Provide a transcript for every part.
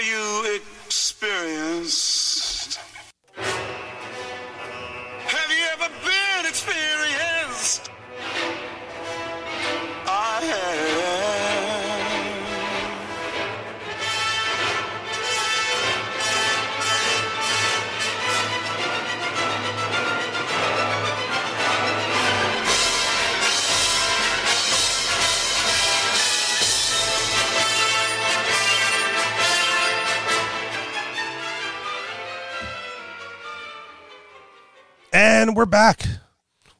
are you experienced? Have you ever been experienced? I have. And we're back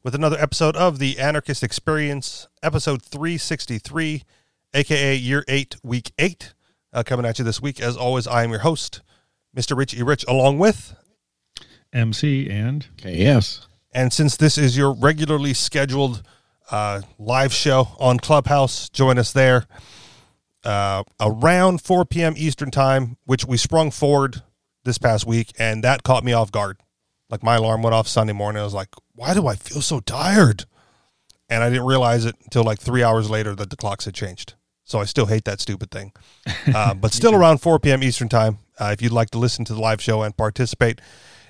with another episode of The Anarchist Experience, episode 363, a.k.a. Year 8, Week 8, coming at you this week. As always, I am your host, Mr. Rich E. Rich, along with... MC and... KS. And since this is your regularly scheduled live show on Clubhouse, join us there around 4 p.m. Eastern Time, which we sprung forward this past week, and that caught me off guard. Like, my alarm went off Sunday morning. I was like, why do I feel so tired? And I didn't realize it until like 3 hours later that the clocks had changed. So I still hate that stupid thing. But still around 4 p.m. Eastern time, if you'd like to listen to the live show and participate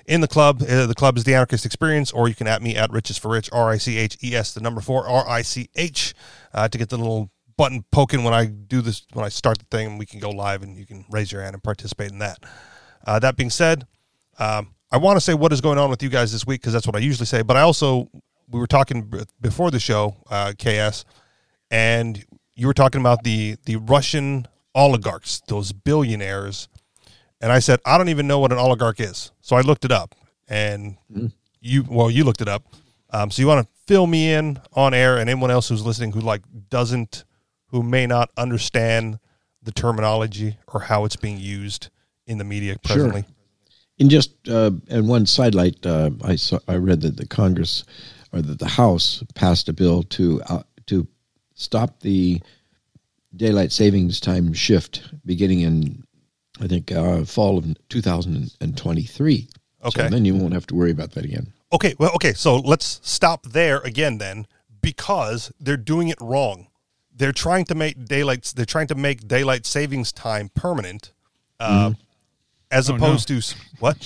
in the club is The Anarchist Experience, or you can at me at Riches for Rich, R-I-C-H-E-S, the number 4, R-I-C-H, to get the little button poking when I do this, when I start the thing, and we can go live and you can raise your hand and participate in that. That being said, I want to say what is going on with you guys this week, because that's what I usually say, but I also, we were talking before the show, KS, and you were talking about the Russian oligarchs, those billionaires, and I said, I don't even know what an oligarch is, so I looked it up, and you looked it up, so you want to fill me in on air, and anyone else who's listening who may not understand the terminology or how it's being used in the media presently. Sure. And just and one sidelight, I read that the Congress or that the House passed a bill to stop the daylight savings time shift beginning in, I think, fall of 2023. Okay. So then you won't have to worry about that again. Okay. Well, okay. So let's stop there again then, because they're doing it wrong. They're trying to make daylight savings time permanent. As opposed to what?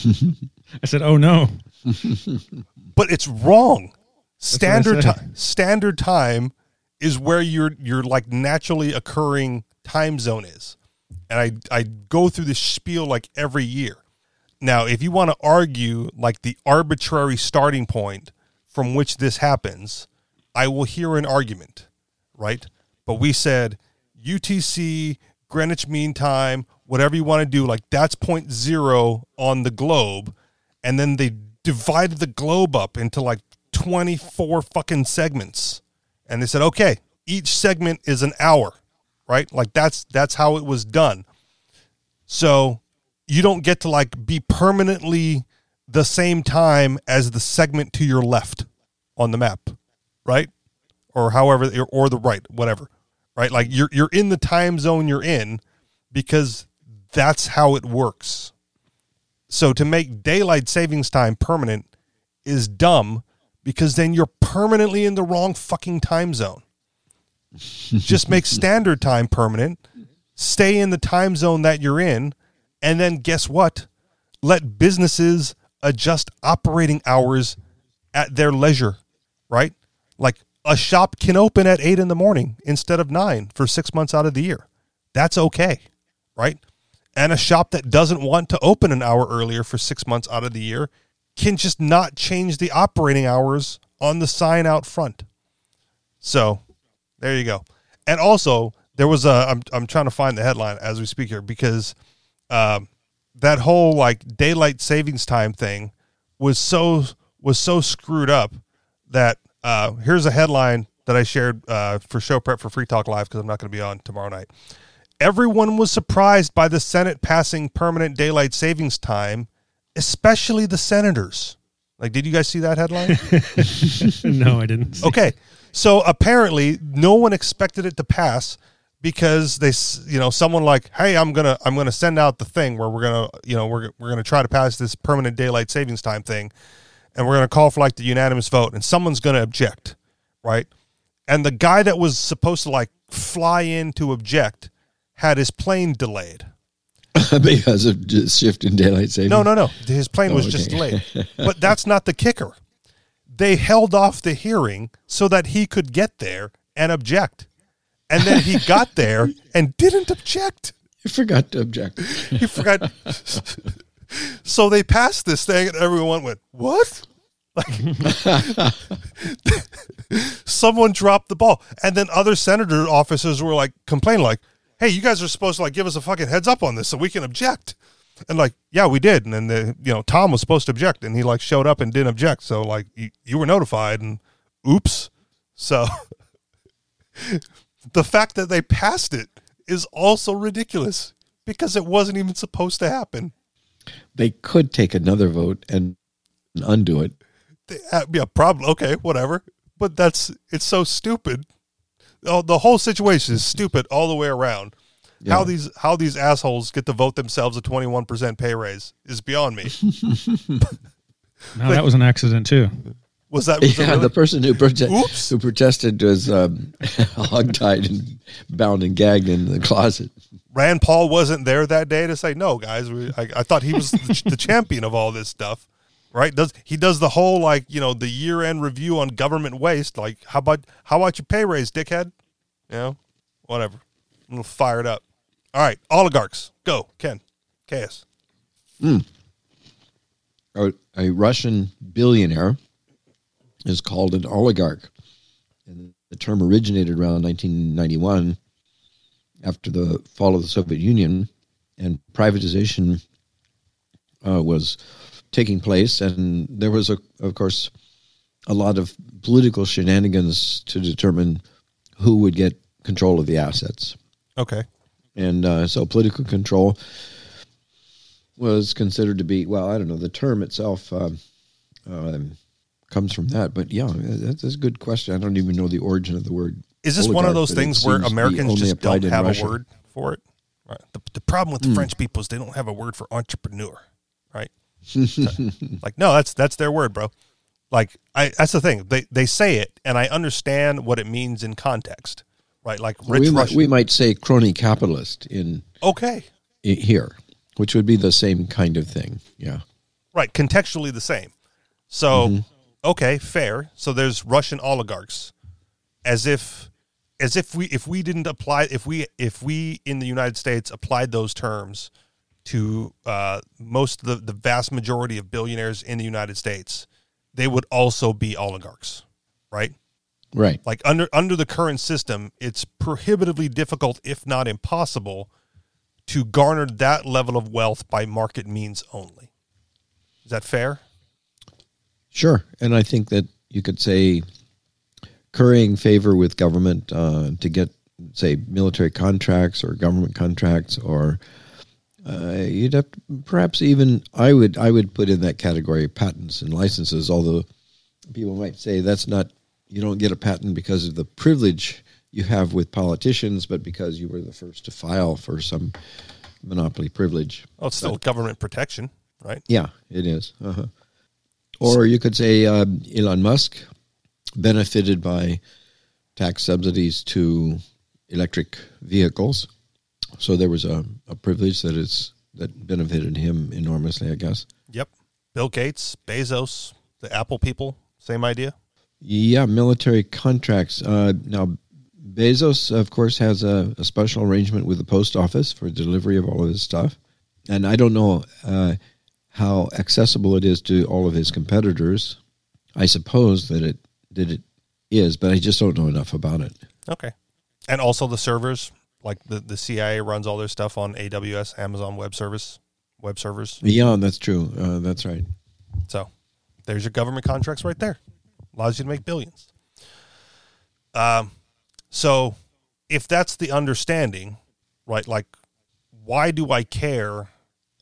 I said, oh no. But it's wrong. Standard time is where your like naturally occurring time zone is. And I go through this spiel like every year. Now, if you want to argue like the arbitrary starting point from which this happens, I will hear an argument, right? But we said UTC, Greenwich Mean Time, whatever you want to do, like that's 0.0 on the globe. And then they divided the globe up into like 24 fucking segments. And they said, okay, each segment is an hour, right? Like that's how it was done. So you don't get to like be permanently the same time as the segment to your left on the map, right? Or however, or the right, whatever, right? Like you're in the time zone you're in because that's how it works. So to make daylight savings time permanent is dumb, because then you're permanently in the wrong fucking time zone. Just make standard time permanent, stay in the time zone that you're in, and then guess what? Let businesses adjust operating hours at their leisure, right? Like a shop can open at 8 in the morning instead of 9 for 6 months out of the year. That's okay, right? And a shop that doesn't want to open an hour earlier for 6 months out of the year can just not change the operating hours on the sign out front. So there you go. And also there was I'm trying to find the headline as we speak here, because that whole like daylight savings time thing was so screwed up that here's a headline that I shared for show prep for Free Talk Live, because I'm not going to be on tomorrow night. Everyone was surprised by the Senate passing permanent daylight savings time, especially the senators. Like, did you guys see that headline? No, I didn't. Okay. So apparently no one expected it to pass, because they, you know, someone like, hey, I'm going to send out the thing where we're going to, you know, we're going to try to pass this permanent daylight savings time thing. And we're going to call for like the unanimous vote, and someone's going to object. Right. And the guy that was supposed to like fly in to object had his plane delayed. because of just shifting daylight saving. No. His plane was just delayed. But that's not the kicker. They held off the hearing so that he could get there and object. And then he got there and didn't object. He forgot to object. He forgot. So they passed this thing and everyone went, what? Like, someone dropped the ball. And then other senator officers were like complaining, like, hey, you guys are supposed to like give us a fucking heads up on this so we can object. And like, yeah, we did. And then Tom was supposed to object and he like showed up and didn't object. So like you were notified and oops. So the fact that they passed it is also ridiculous because it wasn't even supposed to happen. They could take another vote and undo it. Yeah, probably. Okay, whatever. But it's so stupid. Oh, the whole situation is stupid all the way around. Yeah. How these assholes get to vote themselves a 21% pay raise is beyond me. No, that was an accident too. Was that? Was really? The person who protested was hog-tied and bound and gagged in the closet. Rand Paul wasn't there that day to say, no, guys, I thought he was the champion of all this stuff. Right? He does the whole the year-end review on government waste? Like, how about your pay raise, dickhead? Whatever. I'm a little fired up. All right, oligarchs, go, Ken, KS. A Russian billionaire is called an oligarch, and the term originated around 1991 after the fall of the Soviet Union, and privatization was taking place, and there was, of course, a lot of political shenanigans to determine who would get control of the assets. Okay. And so political control was considered to be, well, I don't know, the term itself comes from that, but yeah, that's a good question. I don't even know the origin of the word. Is this oligarch, one of those things where Americans just don't have a word for it? Right. The problem with the French people is they don't have a word for entrepreneur, right? Like, no, that's their word, bro. Like, that's the thing. They say it, and I understand what it means in context, right? Like, we might say crony capitalist here, which would be the same kind of thing, yeah. Right, contextually the same. So, Okay, fair. So there's Russian oligarchs, as if we in the United States applied those terms to most of the vast majority of billionaires in the United States, they would also be oligarchs, right? Right. Like under the current system, it's prohibitively difficult, if not impossible, to garner that level of wealth by market means only. Is that fair? Sure. And I think that you could say currying favor with government to get, say, military contracts or government contracts or... you'd have to, perhaps even I would put in that category patents and licenses, although people might say that's not, you don't get a patent because of the privilege you have with politicians, but because you were the first to file for some monopoly privilege. Oh, it's still government protection, right? Yeah, it is. Uh-huh. Or you could say Elon Musk benefited by tax subsidies to electric vehicles. So there was a privilege that benefited him enormously, I guess. Yep. Bill Gates, Bezos, the Apple people, same idea? Yeah, military contracts. Now, Bezos, of course, has a special arrangement with the post office for delivery of all of his stuff. And I don't know how accessible it is to all of his competitors. I suppose that it is, but I just don't know enough about it. Okay. And also the servers. Like the CIA runs all their stuff on AWS, Amazon web servers. Yeah, that's true. That's right. So there's your government contracts right there. Allows you to make billions. So if that's the understanding, right, like why do I care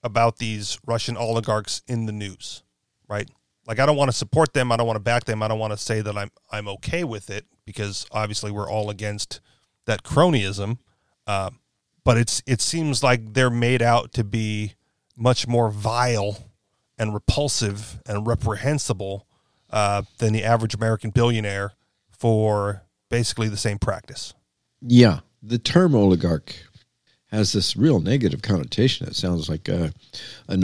about these Russian oligarchs in the news, right? Like I don't want to support them. I don't want to back them. I don't want to say that I'm okay with it because obviously we're all against that cronyism. But it seems like they're made out to be much more vile and repulsive and reprehensible than the average American billionaire for basically the same practice. Yeah, the term oligarch has this real negative connotation. It sounds like an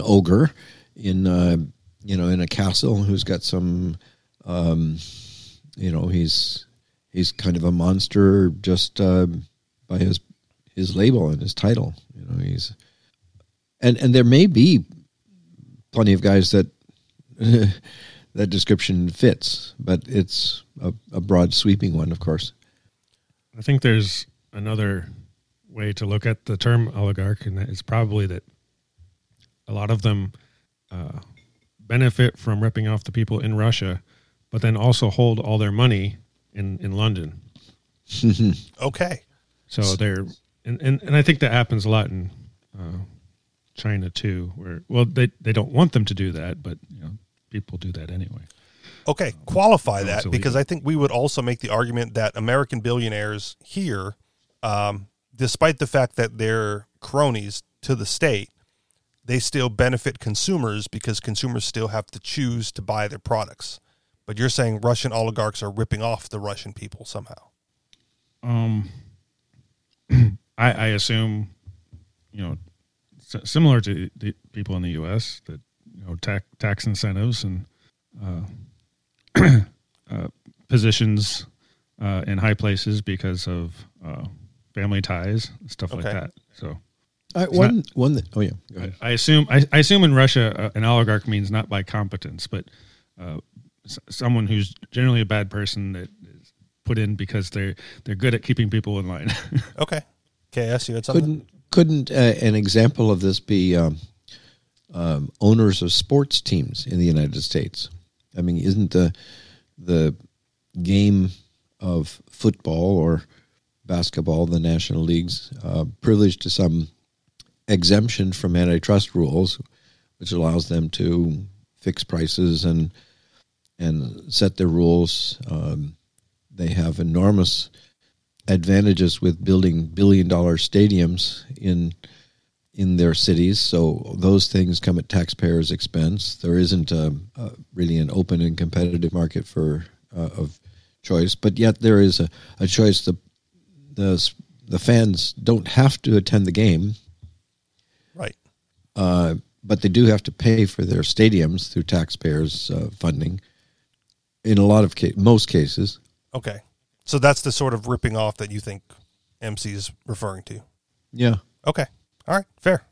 ogre in in a castle who's got some he's kind of a monster just by his label and his title. He's and there may be plenty of guys that that description fits, but it's a broad sweeping one, of course. I think there's another way to look at the term oligarch, and that is probably that a lot of them benefit from ripping off the people in Russia, but then also hold all their money in London. Okay. So they're, and I think that happens a lot in China too, where, well, they don't want them to do that, but people do that anyway. Okay, qualify that, because I think we would also make the argument that American billionaires here, despite the fact that they're cronies to the state, they still benefit consumers because consumers still have to choose to buy their products. But you're saying Russian oligarchs are ripping off the Russian people somehow. I assume, similar to the people in the U.S., that tax incentives and positions in high places because of family ties and stuff like that. So go ahead. I assume in Russia an oligarch means not by competence, but someone who's generally a bad person that is put in because they're good at keeping people in line. Okay. KS, you had something? Couldn't an example of this be owners of sports teams in the United States? I mean, isn't the game of football or basketball, the National League's, privileged to some exemption from antitrust rules, which allows them to fix prices and set their rules? They have enormous advantages with building billion-dollar stadiums in their cities, so those things come at taxpayers' expense. There isn't really an open and competitive market for of choice, but yet there is a choice. The fans don't have to attend the game, right? But they do have to pay for their stadiums through taxpayers' funding. In a lot of most cases, okay. So that's the sort of ripping off that you think MC is referring to. Yeah. Okay. All right, fair.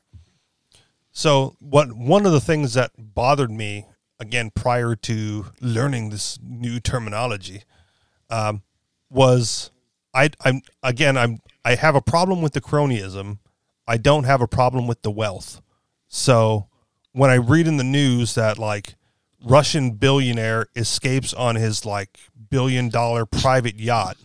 So one of the things that bothered me, again, prior to learning this new terminology, was I have a problem with the cronyism. I don't have a problem with the wealth. So when I read in the news that Russian billionaire escapes on his $1 billion private yacht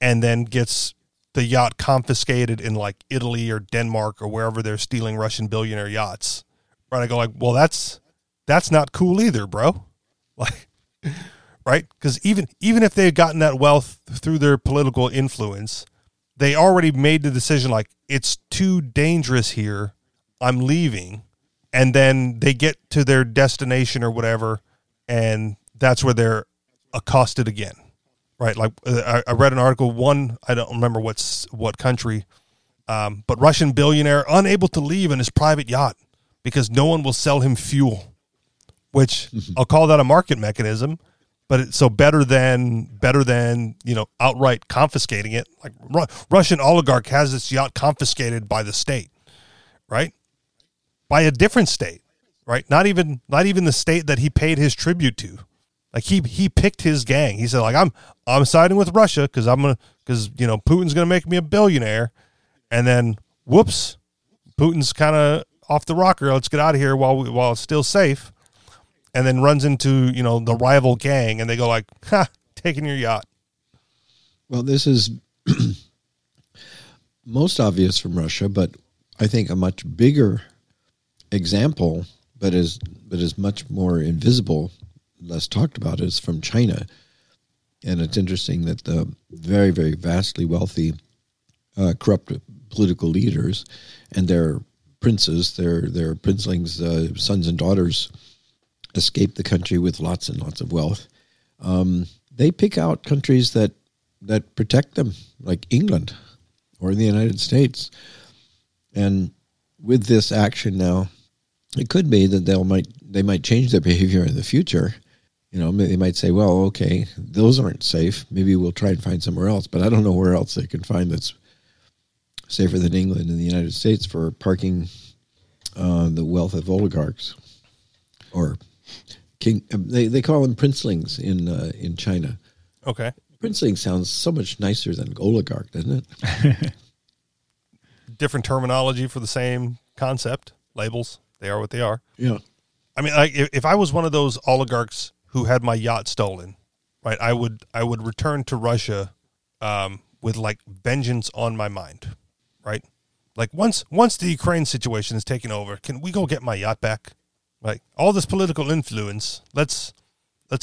and then gets the yacht confiscated in Italy or Denmark or wherever they're stealing Russian billionaire yachts. Right. I go well, that's not cool either, bro. Right. Cause even if they had gotten that wealth through their political influence, they already made the decision. It's too dangerous here. I'm leaving. And then they get to their destination or whatever. And that's where they're accosted again. Right, I read an article. One, I don't remember what country, but Russian billionaire unable to leave in his private yacht because no one will sell him fuel, which I'll call that a market mechanism. But so better than outright confiscating it. Russian oligarch has this yacht confiscated by the state, right? By a different state, right? Not even the state that he paid his tribute to. He picked his gang. He said, I'm siding with Russia because Putin's gonna make me a billionaire, and then whoops, Putin's kind of off the rocker. Let's get out of here while it's still safe, and then runs into the rival gang, and they go taking your yacht. Well, this is most obvious from Russia, but I think a much bigger example, but is much more invisible, less talked about, is from China. And it's interesting that the very, very vastly wealthy corrupt political leaders and their princes, their princelings, sons and daughters escape the country with lots and lots of wealth. They pick out countries that protect them, like England or in the United States. And with this action now, it could be that they might change their behavior in the future. You know, they might say, well, okay, those aren't safe. Maybe we'll try and find somewhere else. But I don't know where else they can find that's safer than England and the United States for parking the wealth of oligarchs. Or king, they call them princelings in China. Okay. Princeling sounds so much nicer than oligarch, doesn't it? Different terminology for the same concept. Labels. They are what they are. Yeah. I mean, if I was one of those oligarchs who had my yacht stolen, right? I would return to Russia with like vengeance on my mind, right? Like once the Ukraine situation is taken over, can we go get my yacht back? Right? All this political influence, let's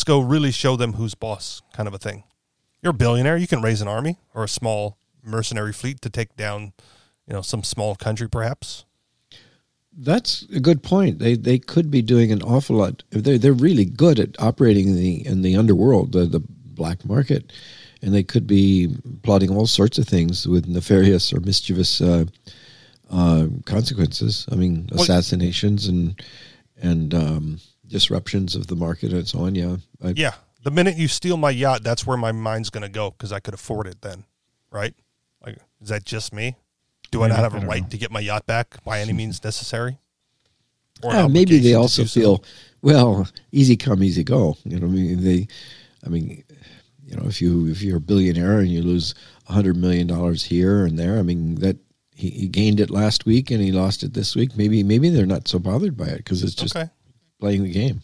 go really show them who's boss, kind of a thing. You're a billionaire, you can raise an army or a small mercenary fleet to take down, you know, some small country perhaps. That's a good point. They could be doing an awful lot. They're really good at operating in the underworld, the black market, and they could be plotting all sorts of things with nefarious or mischievous consequences. I mean, assassinations and disruptions of the market and so on. Yeah. Yeah. The minute you steal my yacht, that's where my mind's going to go because I could afford it then, right? Like, is that just me? Do I not have a right to get my yacht back by any means necessary? Or maybe they also feel, well, easy come, easy go. You know, I mean, you know, if you're a billionaire and you lose $100 million here and there, I mean, that he gained it last week and he lost it this week. Maybe they're not so bothered by it because it's just playing the game.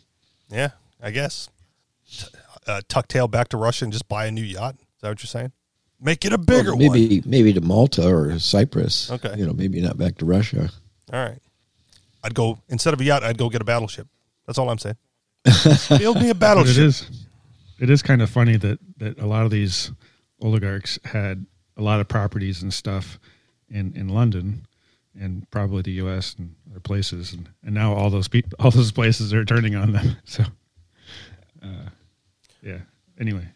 Yeah, I guess. Tuck tail back to Russia and just buy a new yacht. Is that what you're saying? Make it a bigger one. Maybe to Malta or Cyprus. Okay. You know, maybe not back to Russia. All right. I'd go, instead of a yacht, I'd go get a battleship. That's all I'm saying. Build me a battleship. But it is kind of funny that a lot of these oligarchs had a lot of properties and stuff in London and probably the U.S. and other places. And now all those places are turning on them. So, yeah. Anyway.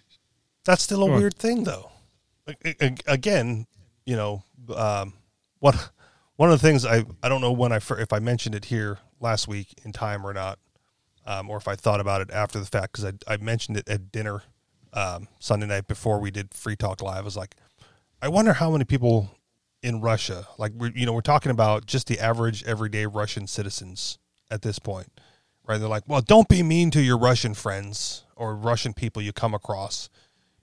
That's still a weird thing, though. Again, you know, one of the things I don't know if I mentioned it here last week in time or not, or if I thought about it after the fact, because I mentioned it at dinner Sunday night before we did Free Talk Live. I was like, I wonder how many people in Russia, like, we're talking about just the average everyday Russian citizens at this point, right? They're like, well, don't be mean to your Russian friends or Russian people you come across,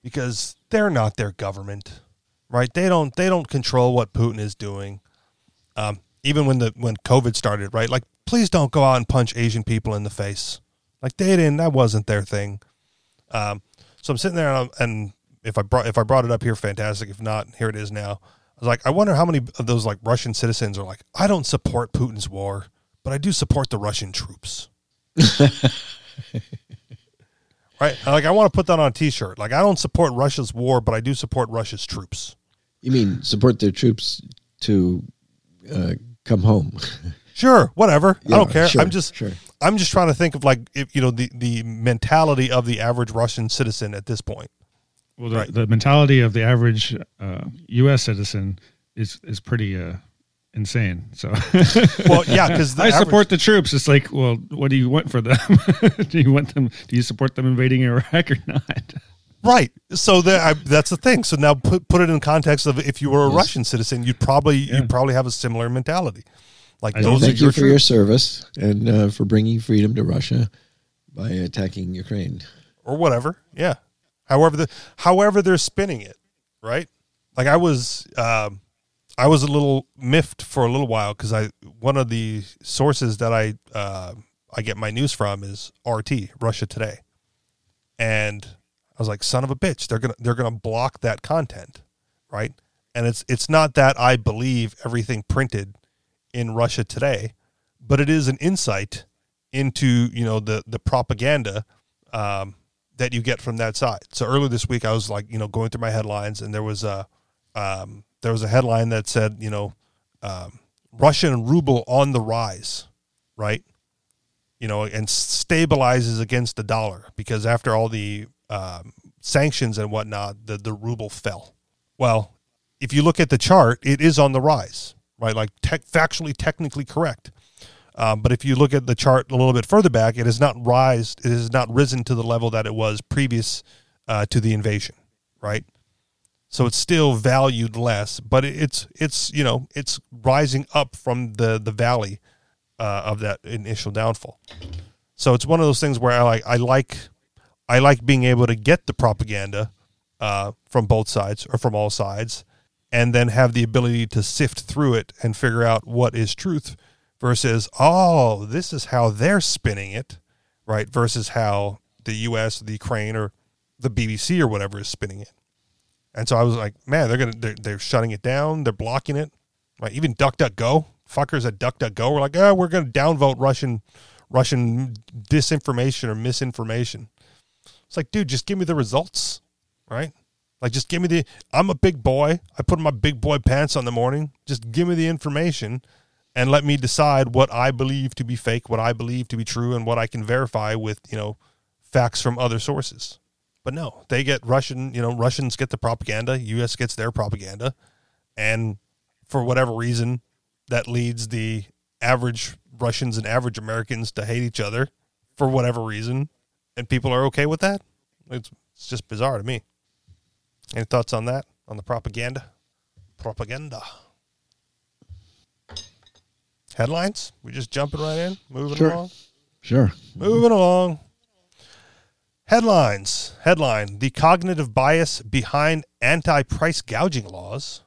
because they're not their government, right? They don't control what Putin is doing. Even when COVID started, right? Like, please don't go out and punch Asian people in the face. Like, they didn't. That wasn't their thing. So I'm sitting there, and if I brought it up here, fantastic. If not, here it is now. I was like, I wonder how many of those like Russian citizens are like, I don't support Putin's war, but I do support the Russian troops. Right, like, I want to put that on a T-shirt. Like, I don't support Russia's war, but I do support Russia's troops. You mean support their troops to come home? Sure, whatever. Yeah, I don't care. Sure, I'm just trying to think of, like, if, you know, the mentality of the average Russian citizen at this point. Well, the mentality of the average U.S. citizen is pretty insane. So, well, yeah, because I support the troops. It's like, well, what do you want for them? Do you support them invading Iraq or not? Right. So that's the thing. So now put it in context of, if you were a Russian citizen, you'd probably have a similar mentality. Like, those thank are your you for troops. Your service and for bringing freedom to Russia by attacking Ukraine or whatever. Yeah. However they're spinning it, right? Like, I was a little miffed for a little while because one of the sources that I get my news from is RT, Russia Today, and I was like, son of a bitch, they're gonna block that content, right? And it's not that I believe everything printed in Russia Today, but it is an insight into, you know, the propaganda that you get from that side. So earlier this week, I was like, you know, going through my headlines, and there was a headline that said, you know, Russian ruble on the rise, right? You know, and stabilizes against the dollar because after all the sanctions and whatnot, the ruble fell. Well, if you look at the chart, it is on the rise, right? Like factually, technically correct. But if you look at the chart a little bit further back, it has not rised. It has not risen to the level that it was previous to the invasion, right? So it's still valued less, but it's you know, it's rising up from the valley of that initial downfall. So it's one of those things where I like being able to get the propaganda from both sides or from all sides, and then have the ability to sift through it and figure out what is truth versus, oh, this is how they're spinning it, right? Versus how the U.S., the Ukraine, or the BBC or whatever is spinning it. And so I was like, man, they're shutting it down, they're blocking it. Like even DuckDuckGo, fuckers at DuckDuckGo were like, oh, we're going to downvote Russian disinformation or misinformation. It's like, dude, just give me the results, right? Like, just give me the, I'm a big boy. I put my big boy pants on in the morning. Just give me the information and let me decide what I believe to be fake, what I believe to be true, and what I can verify with, you know, facts from other sources. But no, they get Russians get the propaganda, U.S. gets their propaganda, and for whatever reason, that leads the average Russians and average Americans to hate each other for whatever reason, and people are okay with that? It's just bizarre to me. Any thoughts on that, on the propaganda? Propaganda. Headlines? We just jumping right in? Moving along. Headlines. Headline, the cognitive bias behind anti-price gouging laws.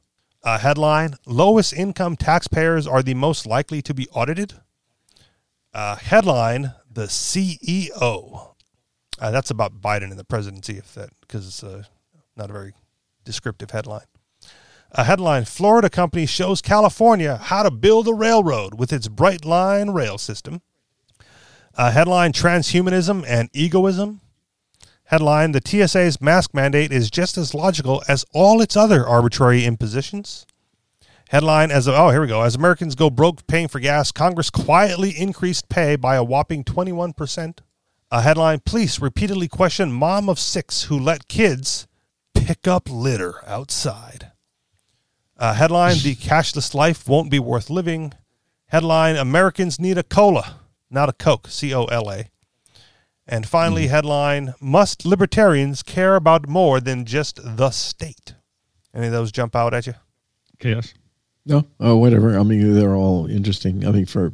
Headline, lowest income taxpayers are the most likely to be audited. Headline, the CEO. That's about Biden and the presidency, if that, because it's not a very descriptive headline. A headline, Florida company shows California how to build a railroad with its Brightline rail system. A headline, transhumanism and egoism. Headline, the TSA's mask mandate is just as logical as all its other arbitrary impositions. Headline, as Americans go broke paying for gas, Congress quietly increased pay by a whopping 21%. A headline, police repeatedly question mom of six who let kids pick up litter outside. Headline, the cashless life won't be worth living. Headline, Americans need a cola, not a Coke, C-O-L-A. And finally, headline, must libertarians care about more than just the state? Any of those jump out at you? KS? No. Oh, whatever. I mean, they're all interesting. I mean, for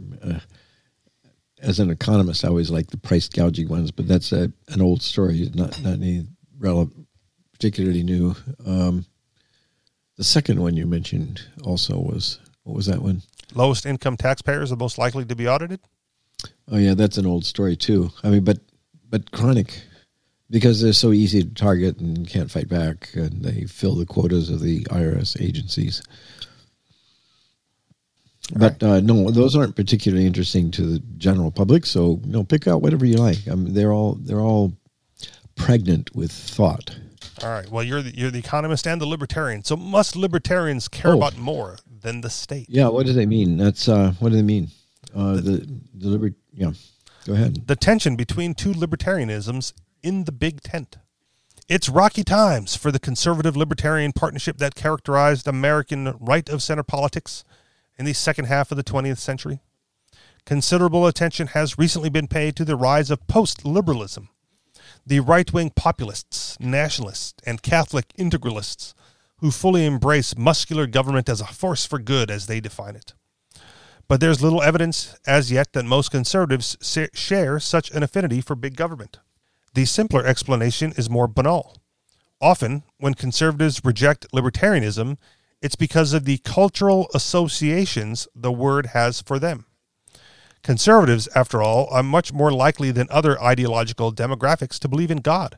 as an economist, I always like the price gouging ones, but that's an old story, not any relevant, particularly new. The second one you mentioned also was, what was that one? Lowest income taxpayers are most likely to be audited? Oh, yeah, that's an old story, too. I mean, but chronic, because they're so easy to target and can't fight back, and they fill the quotas of the IRS agencies. All but, right. No, those aren't particularly interesting to the general public, so, no, pick out whatever you like. I mean, they're all pregnant with thought. All right. Well, you're the economist and the libertarian. So must libertarians care about more than the state? Yeah. What do they mean? That's what do they mean? Go ahead. The tension between two libertarianisms in the big tent. It's rocky times for the conservative libertarian partnership that characterized American right of center politics in the second half of the 20th century. Considerable attention has recently been paid to the rise of post-liberalism. The right-wing populists, nationalists, and Catholic integralists who fully embrace muscular government as a force for good as they define it. But there's little evidence as yet that most conservatives share such an affinity for big government. The simpler explanation is more banal. Often, when conservatives reject libertarianism, it's because of the cultural associations the word has for them. Conservatives, after all, are much more likely than other ideological demographics to believe in God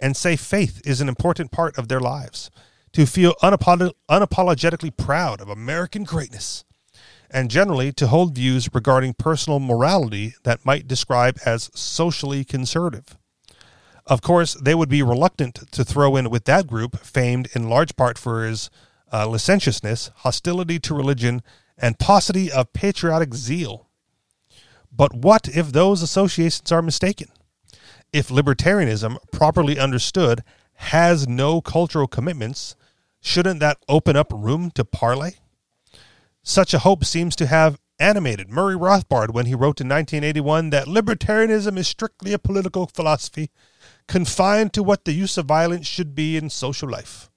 and say faith is an important part of their lives, to feel unapologetically proud of American greatness, and generally to hold views regarding personal morality that might describe as socially conservative. Of course, they would be reluctant to throw in with that group, famed in large part for his licentiousness, hostility to religion, and paucity of patriotic zeal. But what if those associations are mistaken? If libertarianism, properly understood, has no cultural commitments, Shouldn't that open up room to parlay? Such a hope seems to have animated Murray Rothbard when he wrote in 1981 that libertarianism is strictly a political philosophy confined to what the use of violence should be in social life.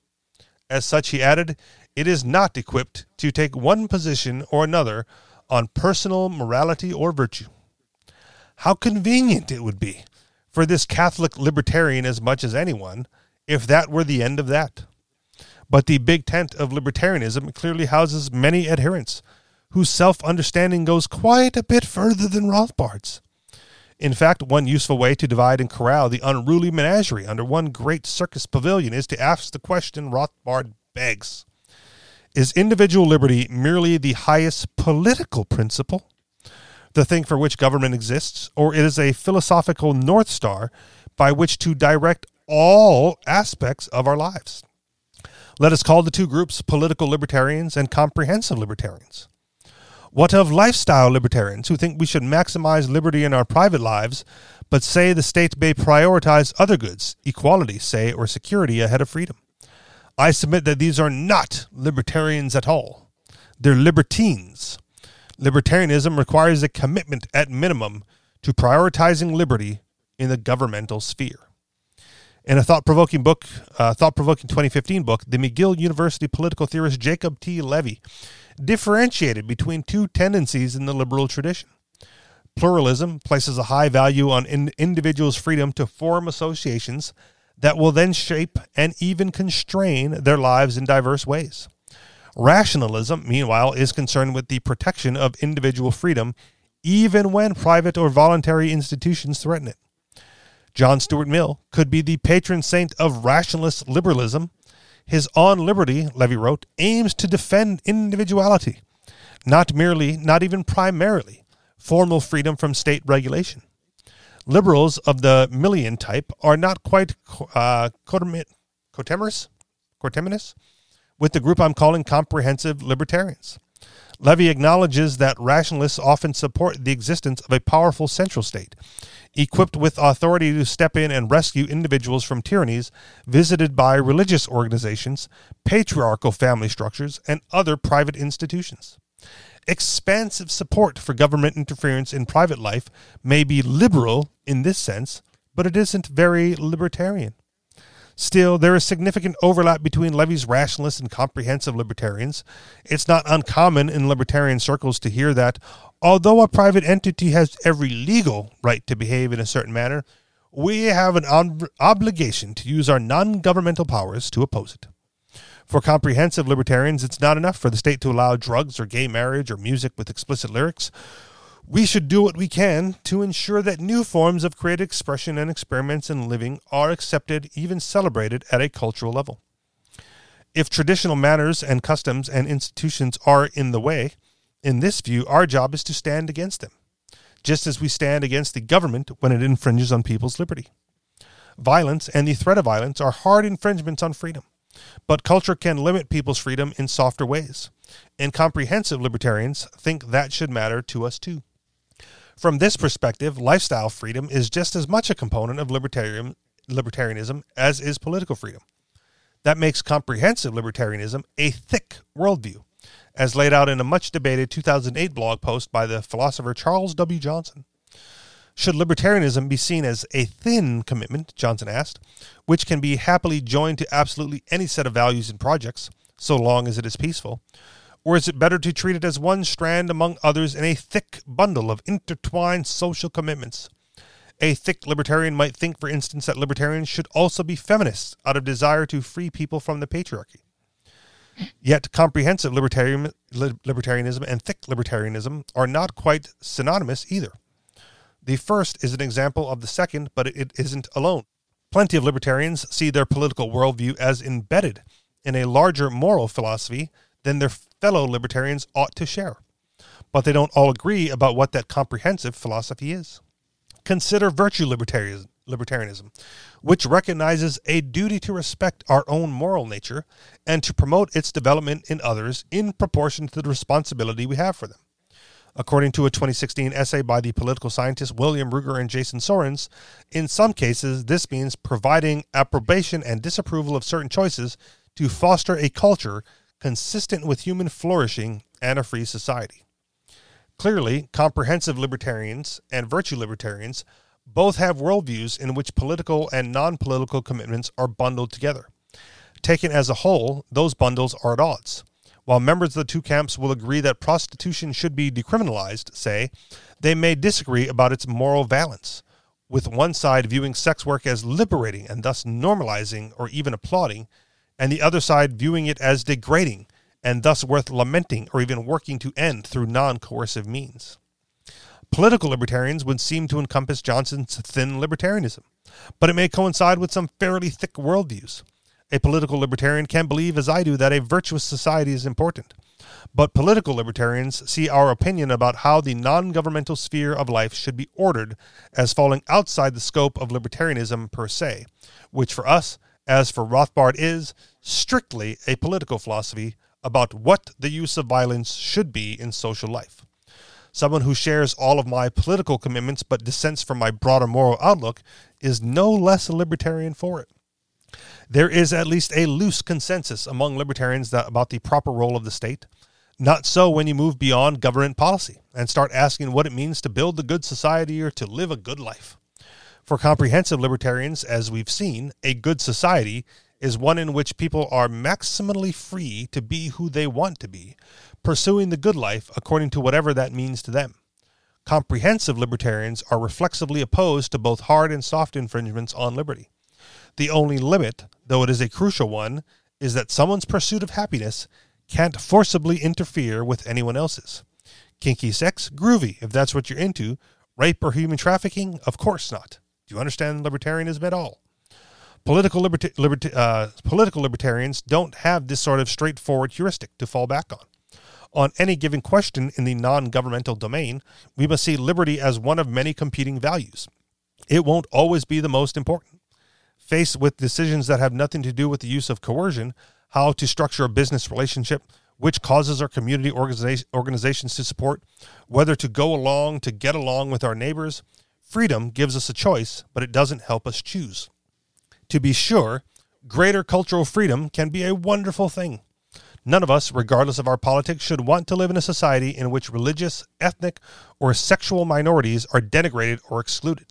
As such, he added, it is not equipped to take one position or another on personal morality or virtue. How convenient it would be for this Catholic libertarian as much as anyone if that were the end of that. But the big tent of libertarianism clearly houses many adherents whose self-understanding goes quite a bit further than Rothbard's. In fact, one useful way to divide and corral the unruly menagerie under one great circus pavilion is to ask the question Rothbard begs. Is individual liberty merely the highest political principle, the thing for which government exists, or is it a philosophical North Star by which to direct all aspects of our lives? Let us call the two groups political libertarians and comprehensive libertarians. What of lifestyle libertarians who think we should maximize liberty in our private lives, but say the state may prioritize other goods, equality, say, or security ahead of freedom? I submit that these are not libertarians at all. They're libertines. Libertarianism requires a commitment, at minimum, to prioritizing liberty in the governmental sphere. In a thought-provoking 2015 book, the McGill University political theorist Jacob T. Levy differentiated between two tendencies in the liberal tradition. Pluralism places a high value on individuals' freedom to form associations that will then shape and even constrain their lives in diverse ways. Rationalism, meanwhile, is concerned with the protection of individual freedom, even when private or voluntary institutions threaten it. John Stuart Mill could be the patron saint of rationalist liberalism. His On Liberty, Levy wrote, aims to defend individuality, not even primarily, formal freedom from state regulation. Liberals of the Millian type are not quite coterminous with the group I'm calling comprehensive libertarians. Levy acknowledges that rationalists often support the existence of a powerful central state, equipped with authority to step in and rescue individuals from tyrannies visited by religious organizations, patriarchal family structures, and other private institutions. Expansive support for government interference in private life may be liberal in this sense, but it isn't very libertarian. Still, there is significant overlap between Levy's rationalists and comprehensive libertarians. It's not uncommon in libertarian circles to hear that, although a private entity has every legal right to behave in a certain manner, we have an obligation to use our non-governmental powers to oppose it. For comprehensive libertarians, it's not enough for the state to allow drugs or gay marriage or music with explicit lyrics. We should do what we can to ensure that new forms of creative expression and experiments in living are accepted, even celebrated at a cultural level. If traditional manners and customs and institutions are in the way, in this view, our job is to stand against them, just as we stand against the government when it infringes on people's liberty. Violence and the threat of violence are hard infringements on freedom. But culture can limit people's freedom in softer ways, and comprehensive libertarians think that should matter to us too. From this perspective, lifestyle freedom is just as much a component of libertarianism as is political freedom. That makes comprehensive libertarianism a thick worldview, as laid out in a much-debated 2008 blog post by the philosopher Charles W. Johnson. Should libertarianism be seen as a thin commitment, Johnson asked, which can be happily joined to absolutely any set of values and projects, so long as it is peaceful? Or is it better to treat it as one strand among others in a thick bundle of intertwined social commitments? A thick libertarian might think, for instance, that libertarians should also be feminists out of desire to free people from the patriarchy. Yet comprehensive libertarianism and thick libertarianism are not quite synonymous either. The first is an example of the second, but it isn't alone. Plenty of libertarians see their political worldview as embedded in a larger moral philosophy than their fellow libertarians ought to share. But they don't all agree about what that comprehensive philosophy is. Consider virtue libertarianism, which recognizes a duty to respect our own moral nature and to promote its development in others in proportion to the responsibility we have for them. According to a 2016 essay by the political scientists William Ruger and Jason Sorens, in some cases, this means providing approbation and disapproval of certain choices to foster a culture consistent with human flourishing and a free society. Clearly, comprehensive libertarians and virtue libertarians both have worldviews in which political and non-political commitments are bundled together. Taken as a whole, those bundles are at odds. While members of the two camps will agree that prostitution should be decriminalized, say, they may disagree about its moral valence, with one side viewing sex work as liberating and thus normalizing or even applauding, and the other side viewing it as degrading and thus worth lamenting or even working to end through non-coercive means. Political libertarians would seem to encompass Johnson's thin libertarianism, but it may coincide with some fairly thick worldviews. A political libertarian can believe, as I do, that a virtuous society is important, but political libertarians see our opinion about how the non-governmental sphere of life should be ordered as falling outside the scope of libertarianism per se, which for us, as for Rothbard, is strictly a political philosophy about what the use of violence should be in social life. Someone who shares all of my political commitments but dissents from my broader moral outlook is no less a libertarian for it. There is at least a loose consensus among libertarians about the proper role of the state. Not so when you move beyond government policy and start asking what it means to build a good society or to live a good life. For comprehensive libertarians, as we've seen, a good society is one in which people are maximally free to be who they want to be, pursuing the good life according to whatever that means to them. Comprehensive libertarians are reflexively opposed to both hard and soft infringements on liberty. The only limit, though it is a crucial one, is that someone's pursuit of happiness can't forcibly interfere with anyone else's. Kinky sex? Groovy, if that's what you're into. Rape or human trafficking? Of course not. Do you understand libertarianism at all? Political libertarians don't have this sort of straightforward heuristic to fall back on. On any given question in the non-governmental domain, we must see liberty as one of many competing values. It won't always be the most important. Faced with decisions that have nothing to do with the use of coercion, how to structure a business relationship, which causes our community organizations to support, whether to go along to get along with our neighbors, freedom gives us a choice, but it doesn't help us choose. To be sure, greater cultural freedom can be a wonderful thing. None of us, regardless of our politics, should want to live in a society in which religious, ethnic, or sexual minorities are denigrated or excluded.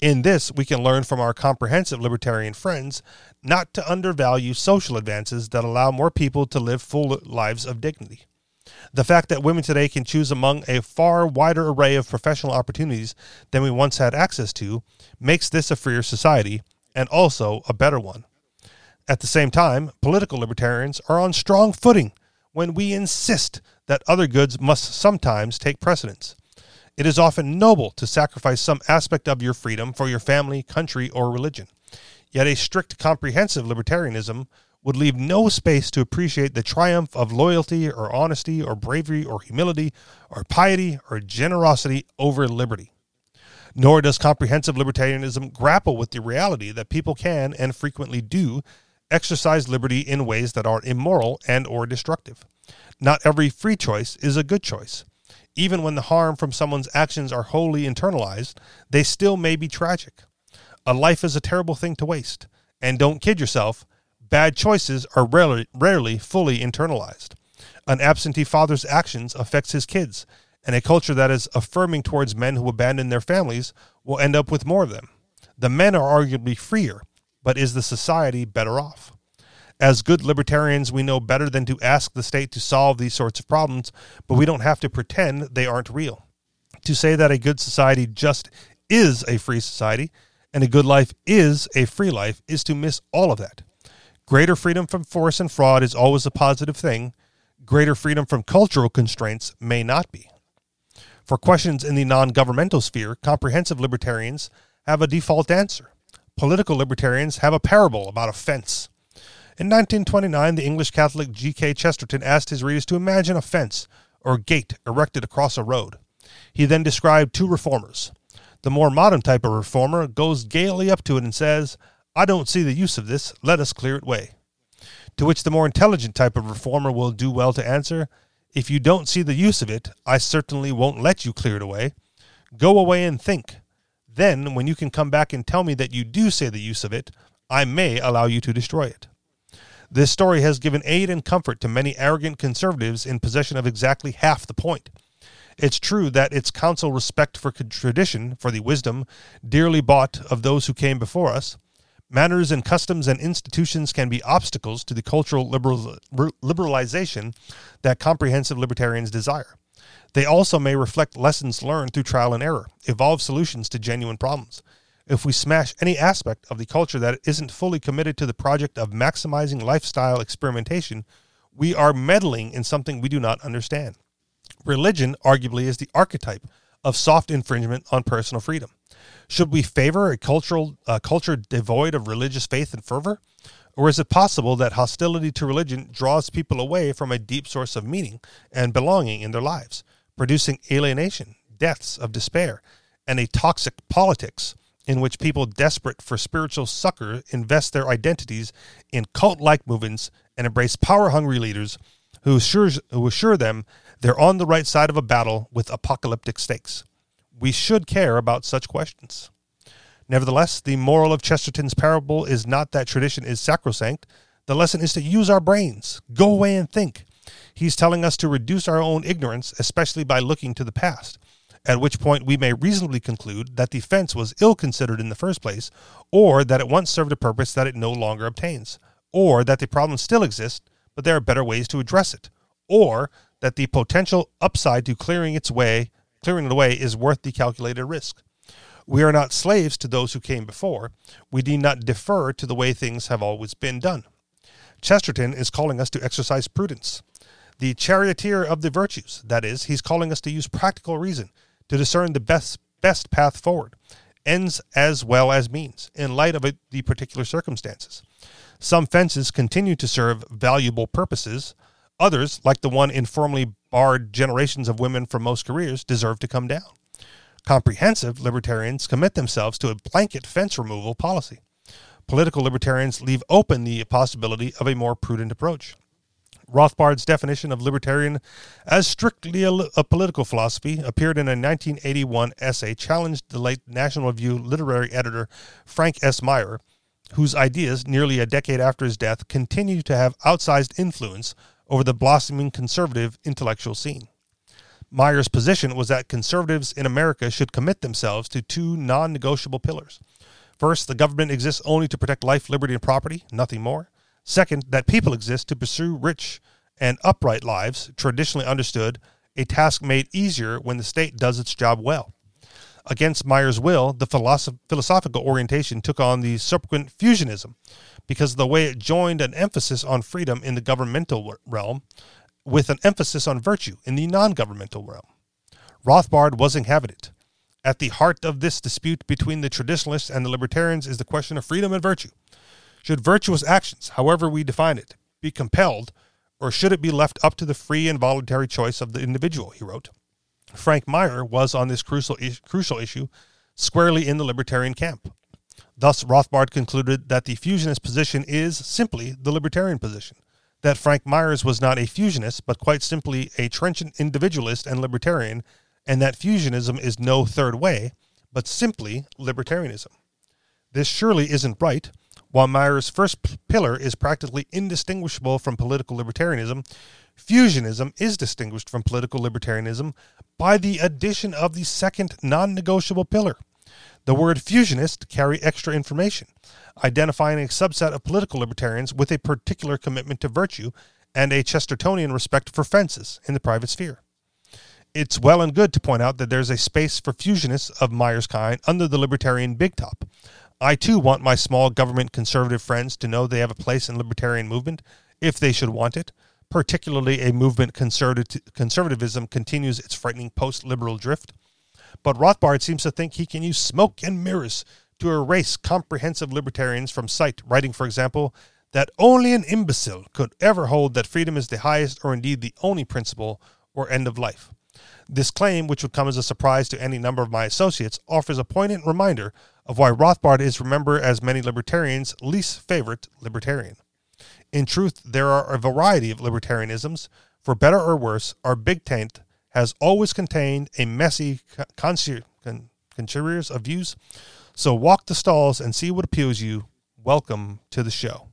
In this, we can learn from our comprehensive libertarian friends not to undervalue social advances that allow more people to live full lives of dignity. The fact that women today can choose among a far wider array of professional opportunities than we once had access to makes this a freer society, and also a better one. At the same time, political libertarians are on strong footing when we insist that other goods must sometimes take precedence. It is often noble to sacrifice some aspect of your freedom for your family, country, or religion. Yet a strict comprehensive libertarianism would leave no space to appreciate the triumph of loyalty or honesty or bravery or humility or piety or generosity over liberty. Nor does comprehensive libertarianism grapple with the reality that people can, and frequently do, exercise liberty in ways that are immoral and or destructive. Not every free choice is a good choice. Even when the harm from someone's actions are wholly internalized, they still may be tragic. A life is a terrible thing to waste, and don't kid yourself, bad choices are rarely fully internalized. An absentee father's actions affects his kids, and a culture that is affirming towards men who abandon their families will end up with more of them. The men are arguably freer, but is the society better off? As good libertarians, we know better than to ask the state to solve these sorts of problems, but we don't have to pretend they aren't real. To say that a good society just is a free society and a good life is a free life is to miss all of that. Greater freedom from force and fraud is always a positive thing. Greater freedom from cultural constraints may not be. For questions in the non-governmental sphere, comprehensive libertarians have a default answer. Political libertarians have a parable about a fence. In 1929, the English Catholic G.K. Chesterton asked his readers to imagine a fence or gate erected across a road. He then described two reformers. The more modern type of reformer goes gaily up to it and says, "I don't see the use of this. Let us clear it way." To which the more intelligent type of reformer will do well to answer, "If you don't see the use of it, I certainly won't let you clear it away. Go away and think. Then, when you can come back and tell me that you do see the use of it, I may allow you to destroy it." This story has given aid and comfort to many arrogant conservatives in possession of exactly half the point. It's true that its counsel respect for tradition, for the wisdom, dearly bought, of those who came before us. Manners and customs and institutions can be obstacles to the cultural liberalization that comprehensive libertarians desire. They also may reflect lessons learned through trial and error, evolve solutions to genuine problems. If we smash any aspect of the culture that isn't fully committed to the project of maximizing lifestyle experimentation, we are meddling in something we do not understand. Religion, arguably, is the archetype of soft infringement on personal freedom. Should we favor a culture devoid of religious faith and fervor? Or is it possible that hostility to religion draws people away from a deep source of meaning and belonging in their lives, producing alienation, deaths of despair, and a toxic politics in which people desperate for spiritual succor invest their identities in cult-like movements and embrace power-hungry leaders who assure them they're on the right side of a battle with apocalyptic stakes? We should care about such questions. Nevertheless, the moral of Chesterton's parable is not that tradition is sacrosanct. The lesson is to use our brains. Go away and think. He's telling us to reduce our own ignorance, especially by looking to the past, at which point we may reasonably conclude that the fence was ill-considered in the first place, or that it once served a purpose that it no longer obtains, or that the problem still exists, but there are better ways to address it, or that the potential upside to clearing it away is worth the calculated risk. We are not slaves to those who came before. We need not defer to the way things have always been done. Chesterton is calling us to exercise prudence, the charioteer of the virtues. That is, he's calling us to use practical reason to discern the best path forward, ends as well as means, in light of the particular circumstances. Some fences continue to serve valuable purposes. Others, like the one informally barred generations of women from most careers, deserve to come down. Comprehensive libertarians commit themselves to a blanket fence removal policy. Political libertarians leave open the possibility of a more prudent approach. Rothbard's definition of libertarian as strictly a political philosophy appeared in a 1981 essay challenged the late National Review literary editor Frank S. Meyer, whose ideas, nearly a decade after his death, continue to have outsized influence over the blossoming conservative intellectual scene. Meyer's position was that conservatives in America should commit themselves to two non-negotiable pillars. First, the government exists only to protect life, liberty, and property, nothing more. Second, that people exist to pursue rich and upright lives, traditionally understood, a task made easier when the state does its job well. Against Meyer's will, the philosophical orientation took on the subsequent fusionism because of the way it joined an emphasis on freedom in the governmental realm with an emphasis on virtue in the non-governmental realm. Rothbard wasn't having it. At the heart of this dispute between the traditionalists and the libertarians is the question of freedom and virtue. Should virtuous actions, however we define it, be compelled, or should it be left up to the free and voluntary choice of the individual, he wrote. Frank Meyer was, on this crucial issue, squarely in the libertarian camp. Thus, Rothbard concluded that the fusionist position is simply the libertarian position, that Frank Myers was not a fusionist, but quite simply a trenchant individualist and libertarian, and that fusionism is no third way, but simply libertarianism. This surely isn't right. While Myers' first pillar is practically indistinguishable from political libertarianism, fusionism is distinguished from political libertarianism by the addition of the second non-negotiable pillar. The word fusionist carry extra information, identifying a subset of political libertarians with a particular commitment to virtue and a Chestertonian respect for fences in the private sphere. It's well and good to point out that there's a space for fusionists of Meyer's kind under the libertarian big top. I too want my small government conservative friends to know they have a place in libertarian movement, if they should want it, particularly a movement conservatism continues its frightening post-liberal drift. But Rothbard seems to think he can use smoke and mirrors to erase comprehensive libertarians from sight, writing, for example, that only an imbecile could ever hold that freedom is the highest or indeed the only principle or end of life. This claim, which would come as a surprise to any number of my associates, offers a poignant reminder of why Rothbard is remembered as many libertarians' least favorite libertarian. In truth, there are a variety of libertarianisms. For better or worse, our big tent has always contained a messy concierge of views. So walk the stalls and see what appeals you. Welcome to the show.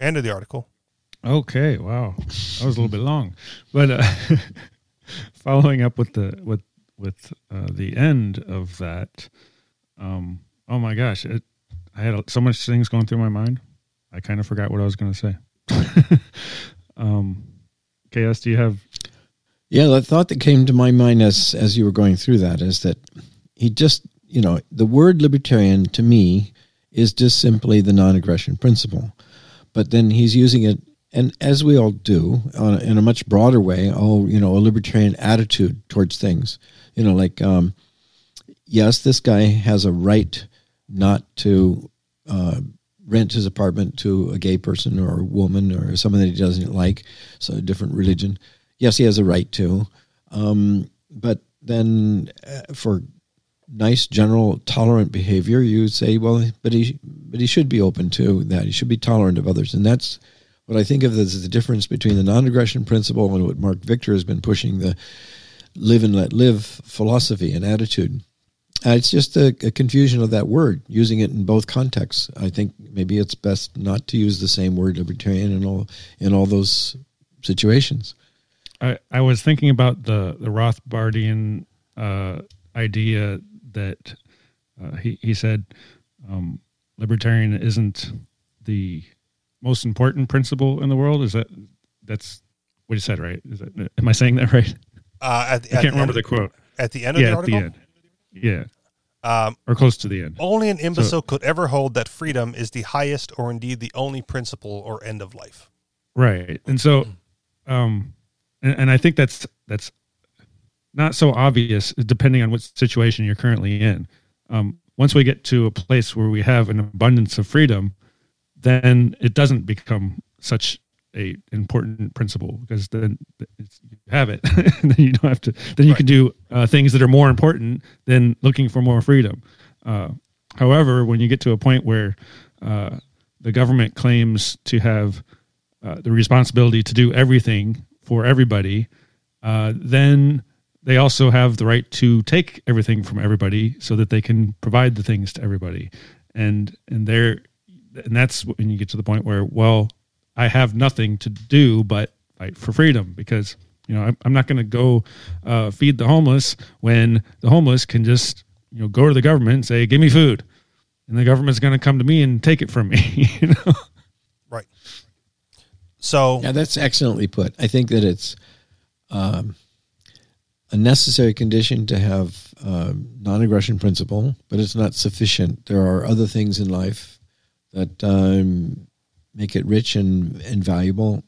End of the article. Okay, wow, that was a little bit long, but following up with the end of that, oh my gosh, I had so much things going through my mind, I kind of forgot what I was going to say. KS, do you have? Yeah, the thought that came to my mind as you were going through that is that he just, you know, the word libertarian to me is just simply the non-aggression principle, but then he's using it. And as we all do, in a much broader way, a libertarian attitude towards things. You know, like, yes, this guy has a right not to rent his apartment to a gay person or a woman or someone that he doesn't like, so a different religion. Yes, he has a right to. But then for nice, general, tolerant behavior, you say, well, but he should be open to that. He should be tolerant of others. And that's what I think of as the difference between the non-aggression principle and what Mark Victor has been pushing, the live and let live philosophy and attitude. It's just a confusion of that word, using it in both contexts. I think maybe it's best not to use the same word libertarian in all those situations. I was thinking about the Rothbardian idea that he said libertarian isn't the most important principle in the world. Is that's what you said, right? Is that, am I saying that right? I can't remember the quote. At the end of the article? Yeah. Or close to the end. Only an imbecile could ever hold that freedom is the highest or indeed the only principle or end of life. Right. And so, and I think that's not so obvious depending on what situation you're currently in. Once we get to a place where we have an abundance of freedom, then it doesn't become such a important principle, because then you have it, and then you don't have to. Then you can do things that are more important than looking for more freedom. However, when you get to a point where the government claims to have the responsibility to do everything for everybody, then they also have the right to take everything from everybody, so that they can provide the things to everybody, and they're. And that's when you get to the point where, well, I have nothing to do but fight for freedom, because, you know, I'm not going to go feed the homeless when the homeless can just, you know, go to the government and say, give me food. And the government's going to come to me and take it from me, you know? Right. So. Yeah, that's excellently put. I think that it's a necessary condition to have non-aggression principle, but it's not sufficient. There are other things in life that make it rich and valuable,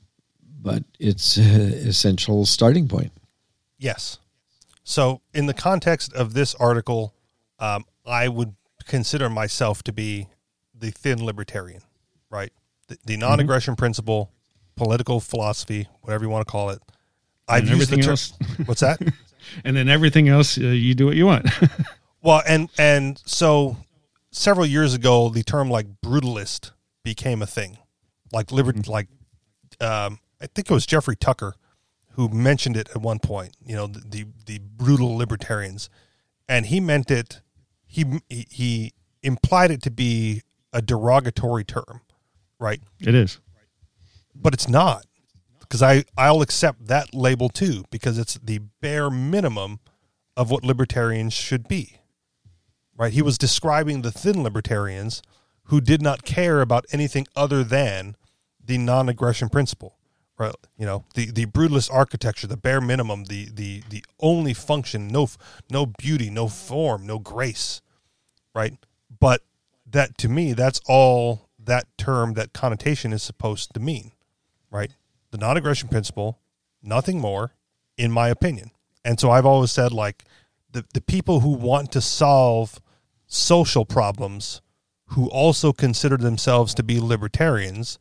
but it's an essential starting point. Yes. So in the context of this article, I would consider myself to be the thin libertarian, right? The non-aggression principle, political philosophy, whatever you want to call it. I've used the term. What's that? And then everything else, you do what you want. Well, and so... Several years ago, the term like brutalist became a thing, like I think it was Jeffrey Tucker who mentioned it at one point, you know, the brutal libertarians, and he meant it. He implied it to be a derogatory term, right? It is, but it's not, because I'll accept that label too, because it's the bare minimum of what libertarians should be. Right, he was describing the thin libertarians who did not care about anything other than the non-aggression principle. Right, you know, the brutalist architecture, the bare minimum, the only function, no beauty, no form, no grace. Right, but that to me, that's all that term, that connotation is supposed to mean. Right, the non-aggression principle, nothing more, in my opinion. And so I've always said, like, the people who want to solve social problems, who also consider themselves to be libertarians,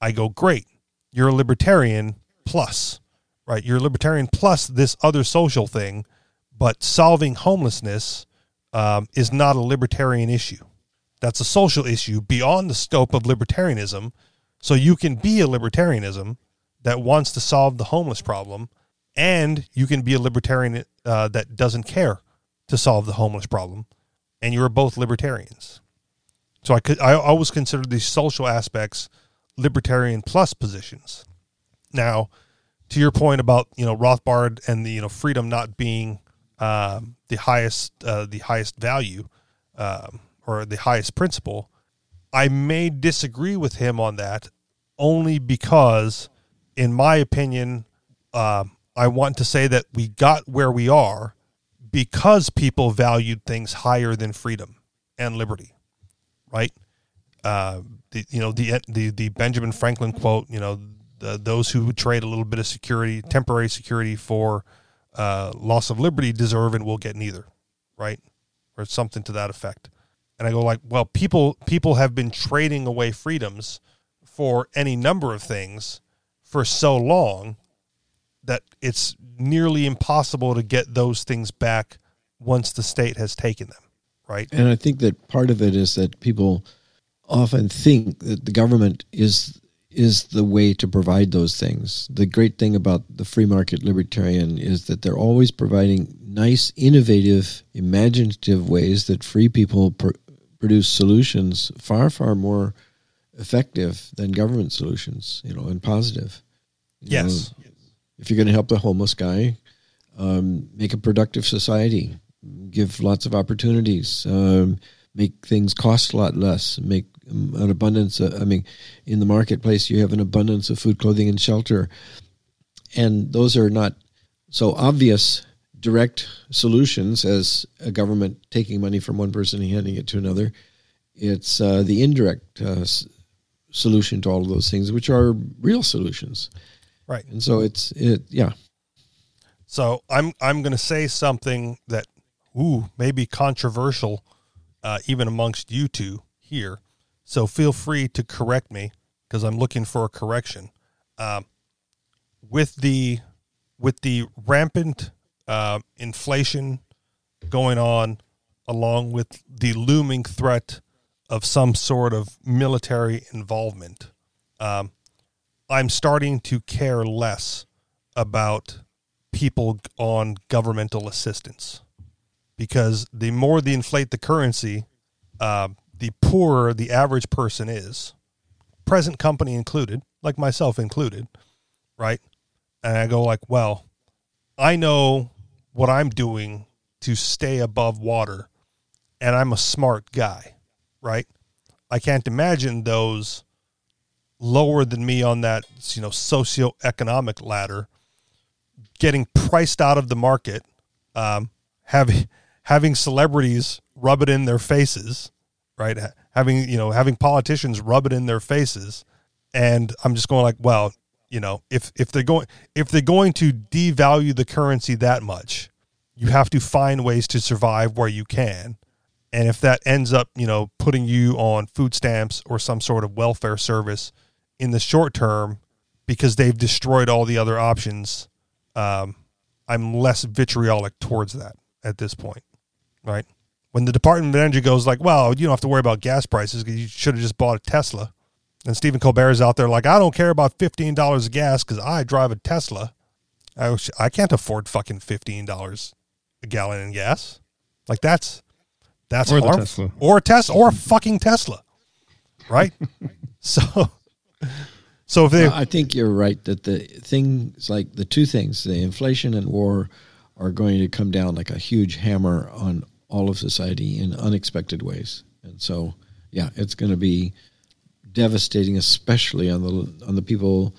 I go, great, you're a libertarian plus, right? You're a libertarian plus this other social thing, but solving homelessness is not a libertarian issue. That's a social issue beyond the scope of libertarianism, so you can be a libertarianism that wants to solve the homeless problem, and you can be a libertarian that doesn't care to solve the homeless problem, and you are both libertarians. So I always consider the social aspects libertarian plus positions. Now, to your point about, you know, Rothbard and the, you know, freedom not being the highest value or the highest principle, I may disagree with him on that only because, in my opinion, I want to say that we got where we are because people valued things higher than freedom and liberty, right? The Benjamin Franklin quote, you know, those who would trade a little bit of security, temporary security for loss of liberty deserve and will get neither, right? Or something to that effect. And I go like, well, people have been trading away freedoms for any number of things for so long that it's nearly impossible to get those things back once the state has taken them, right? And I think that part of it is that people often think that the government is the way to provide those things. The great thing about the free market libertarian is that they're always providing nice, innovative, imaginative ways that free people produce solutions far, far more effective than government solutions, you know, and positive. You know, if you're going to help the homeless guy, make a productive society, give lots of opportunities, make things cost a lot less, make an abundance of, I mean, in the marketplace, you have an abundance of food, clothing, and shelter. And those are not so obvious direct solutions as a government taking money from one person and handing it to another. It's the indirect solution to all of those things, which are real solutions. Right. And so yeah. So I'm going to say something that, maybe controversial, even amongst you two here. So feel free to correct me because I'm looking for a correction. With the rampant inflation going on, along with the looming threat of some sort of military involvement, I'm starting to care less about people on governmental assistance because the more they inflate the currency, the poorer the average person is, present company included, like myself included, right? And I go like, well, I know what I'm doing to stay above water, and I'm a smart guy, right? I can't imagine those lower than me on that, you know, socioeconomic ladder getting priced out of the market, having celebrities rub it in their faces, right? Having politicians rub it in their faces. And I'm just going like, well, you know, if they're going to devalue the currency that much, you have to find ways to survive where you can. And if that ends up, you know, putting you on food stamps or some sort of welfare service in the short term, because they've destroyed all the other options, I'm less vitriolic towards that at this point, right? When the Department of Energy goes like, well, you don't have to worry about gas prices because you should have just bought a Tesla. And Stephen Colbert is out there like, I don't care about $15 of gas because I drive a Tesla. I can't afford fucking $15 a gallon in gas. Like that's or harmful. Tesla. Or a Tesla, or a fucking Tesla, right? so if they, I think you're right that the things like the two things, the inflation and war, are going to come down like a huge hammer on all of society in unexpected ways. And so, yeah, it's going to be devastating, especially on the people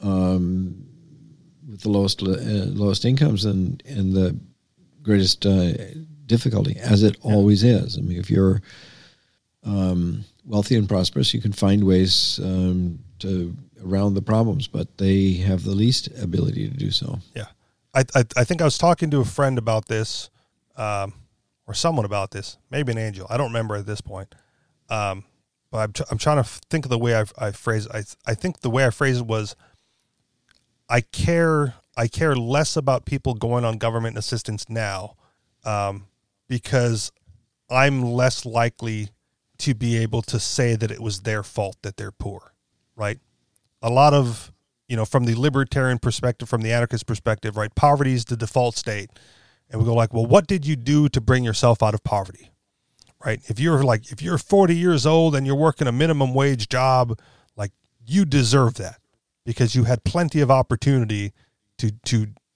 with the lowest incomes and the greatest difficulty, as it always is. I mean, if you're wealthy and prosperous, you can find ways to around the problems, but they have the least ability to do so. Yeah. I think I was talking to a friend about this or someone about this, maybe an angel. I don't remember at this point. But I'm trying to think of the way I phrased it. I think the way I phrased it was I care less about people going on government assistance now because I'm less likely to be able to say that it was their fault that they're poor, right? A lot of, you know, from the libertarian perspective, from the anarchist perspective, right, poverty is the default state. And we go like, well, what did you do to bring yourself out of poverty, right? If you're 40 years old and you're working a minimum wage job, like you deserve that because you had plenty of opportunity to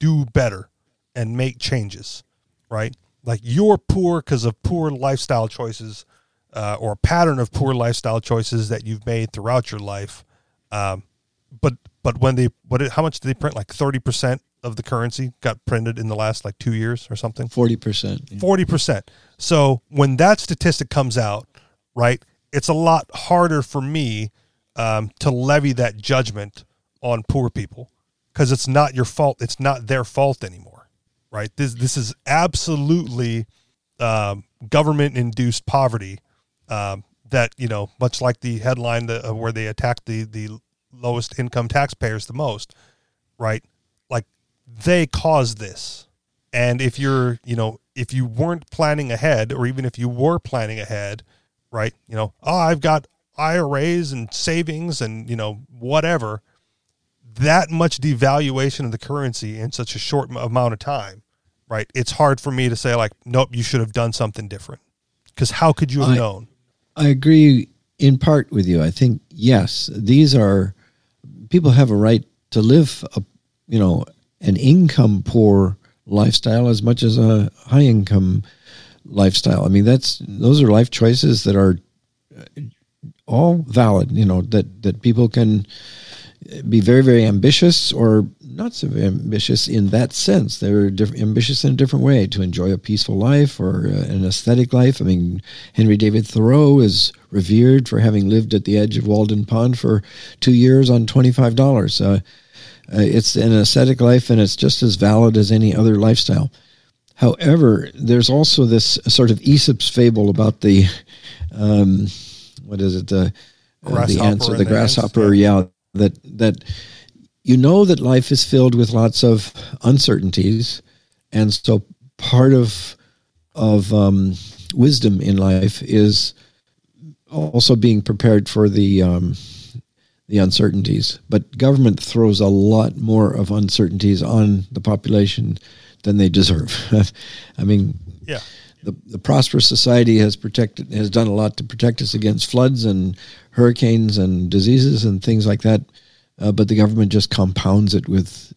do better and make changes, right? Like you're poor because of poor lifestyle choices or a pattern of poor lifestyle choices that you've made throughout your life. But when they, how much did they print? Like 30% of the currency got printed in the last like 2 years or something? 40%. Yeah. 40%. So when that statistic comes out, right, it's a lot harder for me to levy that judgment on poor people because it's not your fault. It's not their fault anymore, right? This is absolutely government-induced poverty that, you know, much like the headline where they attacked the lowest income taxpayers the most, right? Like they caused this. And if you're, you know, if you weren't planning ahead, or even if you were planning ahead, right? You know, oh, I've got IRAs and savings and, you know, whatever, that much devaluation of the currency in such a short amount of time, right? It's hard for me to say like, nope, you should have done something different. Because how could you have known? I agree in part with you. I think, yes, these are, people have a right to live a, you know, an income poor lifestyle as much as a high income lifestyle. I mean, those are life choices that are all valid, you know, that people can be very, very ambitious or not so ambitious in that sense. They're ambitious in a different way to enjoy a peaceful life or an aesthetic life. I mean, Henry David Thoreau is revered for having lived at the edge of Walden Pond for 2 years on $25. It's an ascetic life, and it's just as valid as any other lifestyle. However, there's also this sort of Aesop's fable about the, what is it, the grasshopper, yeah, that you know that life is filled with lots of uncertainties, and so part of wisdom in life is also being prepared for the uncertainties. But government throws a lot more of uncertainties on the population than they deserve. I mean, yeah. The prosperous society has done a lot to protect us against floods and hurricanes and diseases and things like that. But the government just compounds it with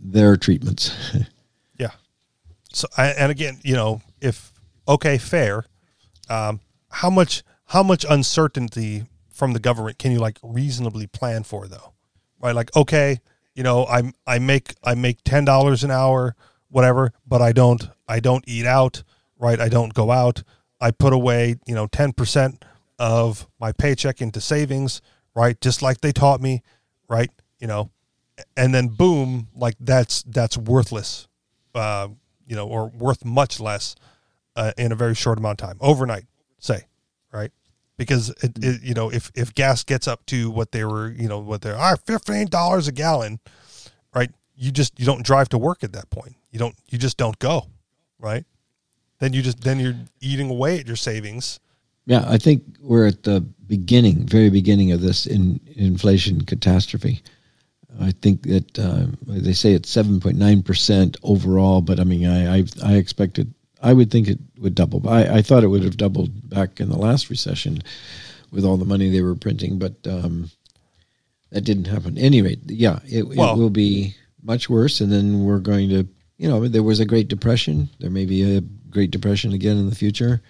their treatments. Yeah. So, and again, you know, fair. How much uncertainty from the government can you like reasonably plan for though? Right? Like, okay, you know, I make $10 an hour, whatever, but I don't eat out. Right? I don't go out. I put away, you know, 10% of my paycheck into savings, right? Just like they taught me, right? You know, and then boom, like that's worthless, you know, or worth much less in a very short amount of time, overnight, say, right? Because, it, you know, if gas gets up to what they were, you know, $15 a gallon, right? You don't drive to work at that point. You just don't go, right? Then you're eating away at your savings. Yeah, I think we're at the very beginning of this inflation catastrophe. I think that they say it's 7.9% overall, but I mean, I expected, I would think it would double. I thought it would have doubled back in the last recession with all the money they were printing, but that didn't happen. At any rate, yeah, it will be much worse, and then we're going to, you know, there was a Great Depression. There may be a Great Depression again in the future,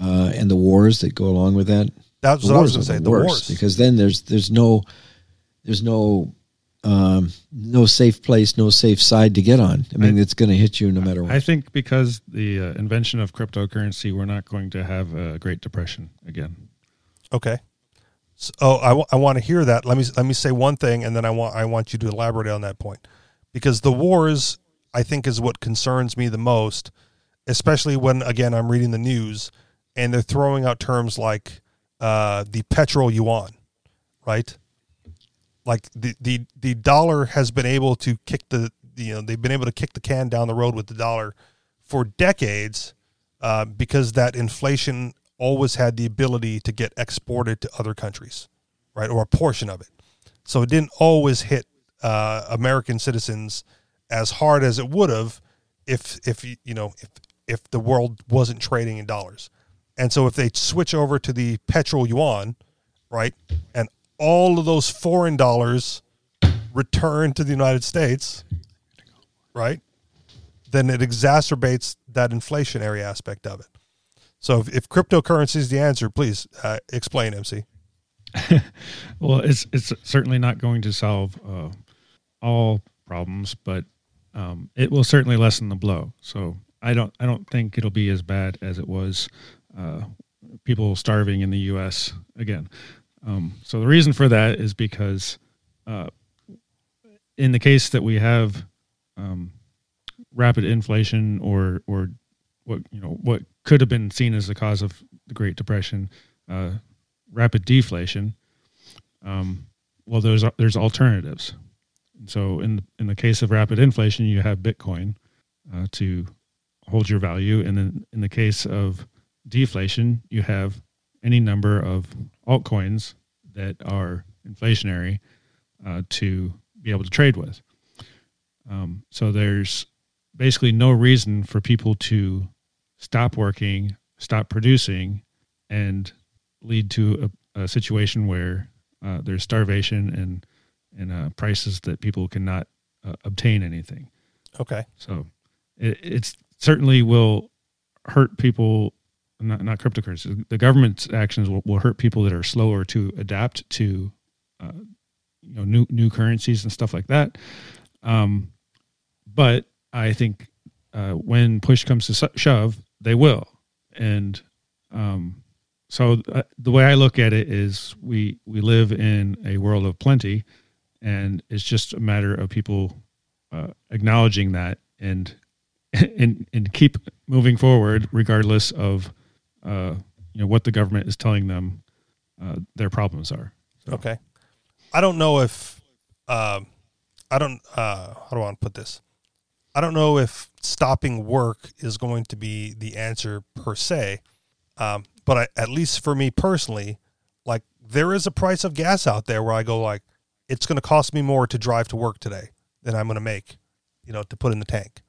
and the wars that go along with that. That's what I was going to say. The wars, because then there's no safe place, no safe side to get on. I mean, it's going to hit you no matter what. I think because the invention of cryptocurrency, we're not going to have a Great Depression again. Okay. So, I want to hear that. Let me say one thing, and then I want you to elaborate on that point, because the wars, I think, is what concerns me the most, especially when, again, I'm reading the news and they're throwing out terms like the petrol yuan, right? Like the dollar has been able to kick they've been able to kick the can down the road with the dollar for decades because that inflation always had the ability to get exported to other countries, right? Or a portion of it. So it didn't always hit American citizens as hard as it would have if the world wasn't trading in dollars. And so if they switch over to the petrol yuan, right, and all of those foreign dollars return to the United States, right, then it exacerbates that inflationary aspect of it. So if cryptocurrency is the answer, please explain, MC. Well, it's certainly not going to solve all problems, but it will certainly lessen the blow. So I don't think it'll be as bad as it was. People starving in the U.S. again. So the reason for that is because in the case that we have rapid inflation or what could have been seen as the cause of the Great Depression, rapid deflation. Well, there's alternatives. So in the case of rapid inflation, you have Bitcoin to hold your value, and then in the case of deflation, you have any number of altcoins that are inflationary to be able to trade with. So there's basically no reason for people to stop working, stop producing, and lead to a situation where there's starvation and prices that people cannot obtain anything. Okay. So it certainly will hurt people, not cryptocurrency. The government's actions will hurt people that are slower to adapt to new currencies and stuff like that. But I think when push comes to shove, they will. And so the way I look at it is we live in a world of plenty, and it's just a matter of people acknowledging that and keep moving forward regardless of what the government is telling them their problems are. So. Okay. I don't know if how do I want to put this? I don't know if stopping work is going to be the answer per se, but at least for me personally, like there is a price of gas out there where I go like, it's going to cost me more to drive to work today than I'm going to make, to put in the tank.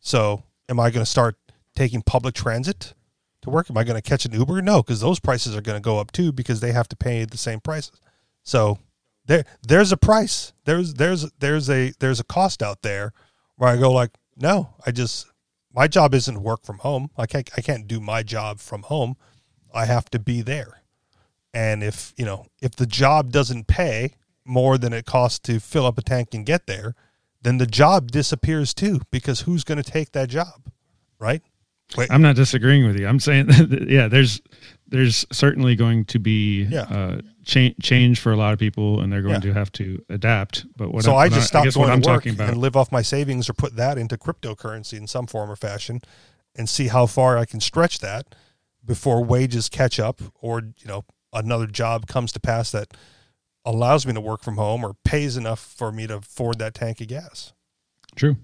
So am I going to start taking public transit to work? Am I going to catch an Uber? No, because those prices are going to go up too because they have to pay the same prices. So there's a price. There's a cost out there where I go like, no, my job isn't work from home. I can't do my job from home. I have to be there. And if the job doesn't pay more than it costs to fill up a tank and get there, then the job disappears too, because who's going to take that job? Right. Wait. I'm not disagreeing with you. I'm saying, there's certainly going to be change for a lot of people, and they're going to have to adapt. But I just stopped going to work and live off my savings, or put that into cryptocurrency in some form or fashion, and see how far I can stretch that before wages catch up, or another job comes to pass that allows me to work from home or pays enough for me to afford that tank of gas. True.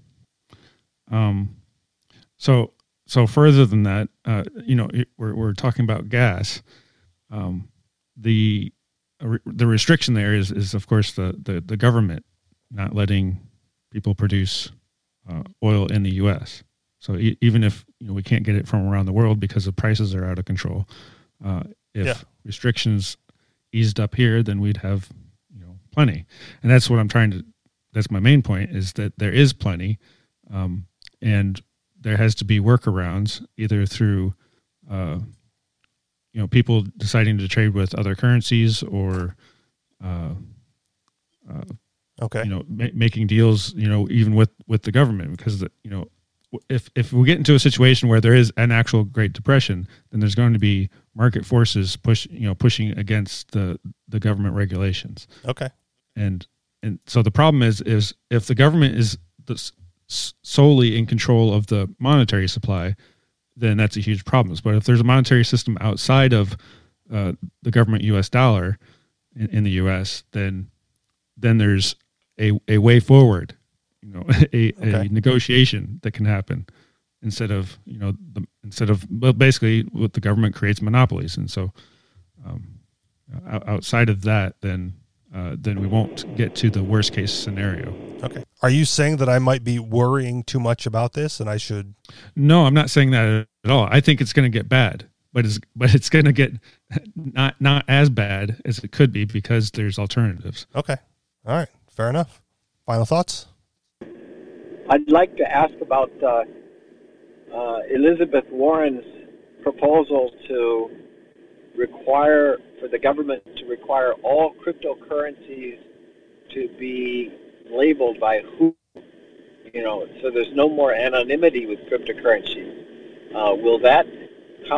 So further than that, we're talking about gas. The restriction there is of course the government not letting people produce oil in the U.S. So even if we can't get it from around the world because the prices are out of control, if restrictions eased up here, then we'd have plenty. And that's what I'm trying to. That's my main point, is that there is plenty, and there has to be workarounds, either through people deciding to trade with other currencies, or making deals, even with the government, because if we get into a situation where there is an actual Great Depression, then there's going to be market forces pushing against the government regulations. Okay. And so the problem is if the government is solely in control of the monetary supply, then that's a huge problem. But if there's a monetary system outside of the government U.S. dollar in the U.S., then there's a way forward, a negotiation that can happen instead of, basically what the government creates monopolies. And so outside of that, then we won't get to the worst case scenario. Okay. Are you saying that I might be worrying too much about this and I should? No, I'm not saying that at all. I think it's going to get bad. but it's going to get not as bad as it could be because there's alternatives. Okay. All right. Fair enough. Final thoughts? I'd like to ask about Elizabeth Warren's proposal to require, for the government to require all cryptocurrencies to be labeled by who, so there's no more anonymity with cryptocurrency. How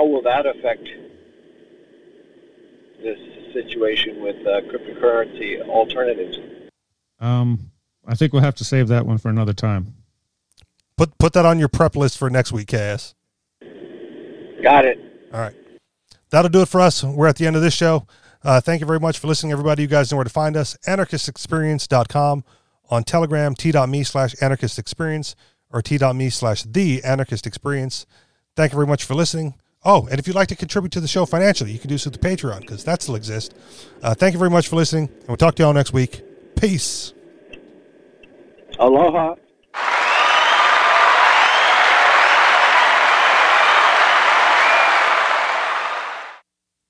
will that affect this situation with cryptocurrency alternatives? I think we'll have to save that one for another time. Put that on your prep list for next week, KS. Got it. All right. That'll do it for us. We're at the end of this show. Thank you very much for listening, everybody. You guys know where to find us, anarchistexperience.com, on Telegram, t.me/anarchistexperience, or t.me/theanarchistexperience. Thank you very much for listening. Oh, and if you'd like to contribute to the show financially, you can do so through Patreon, because that still exists. Thank you very much for listening, and we'll talk to you all next week. Peace. Aloha.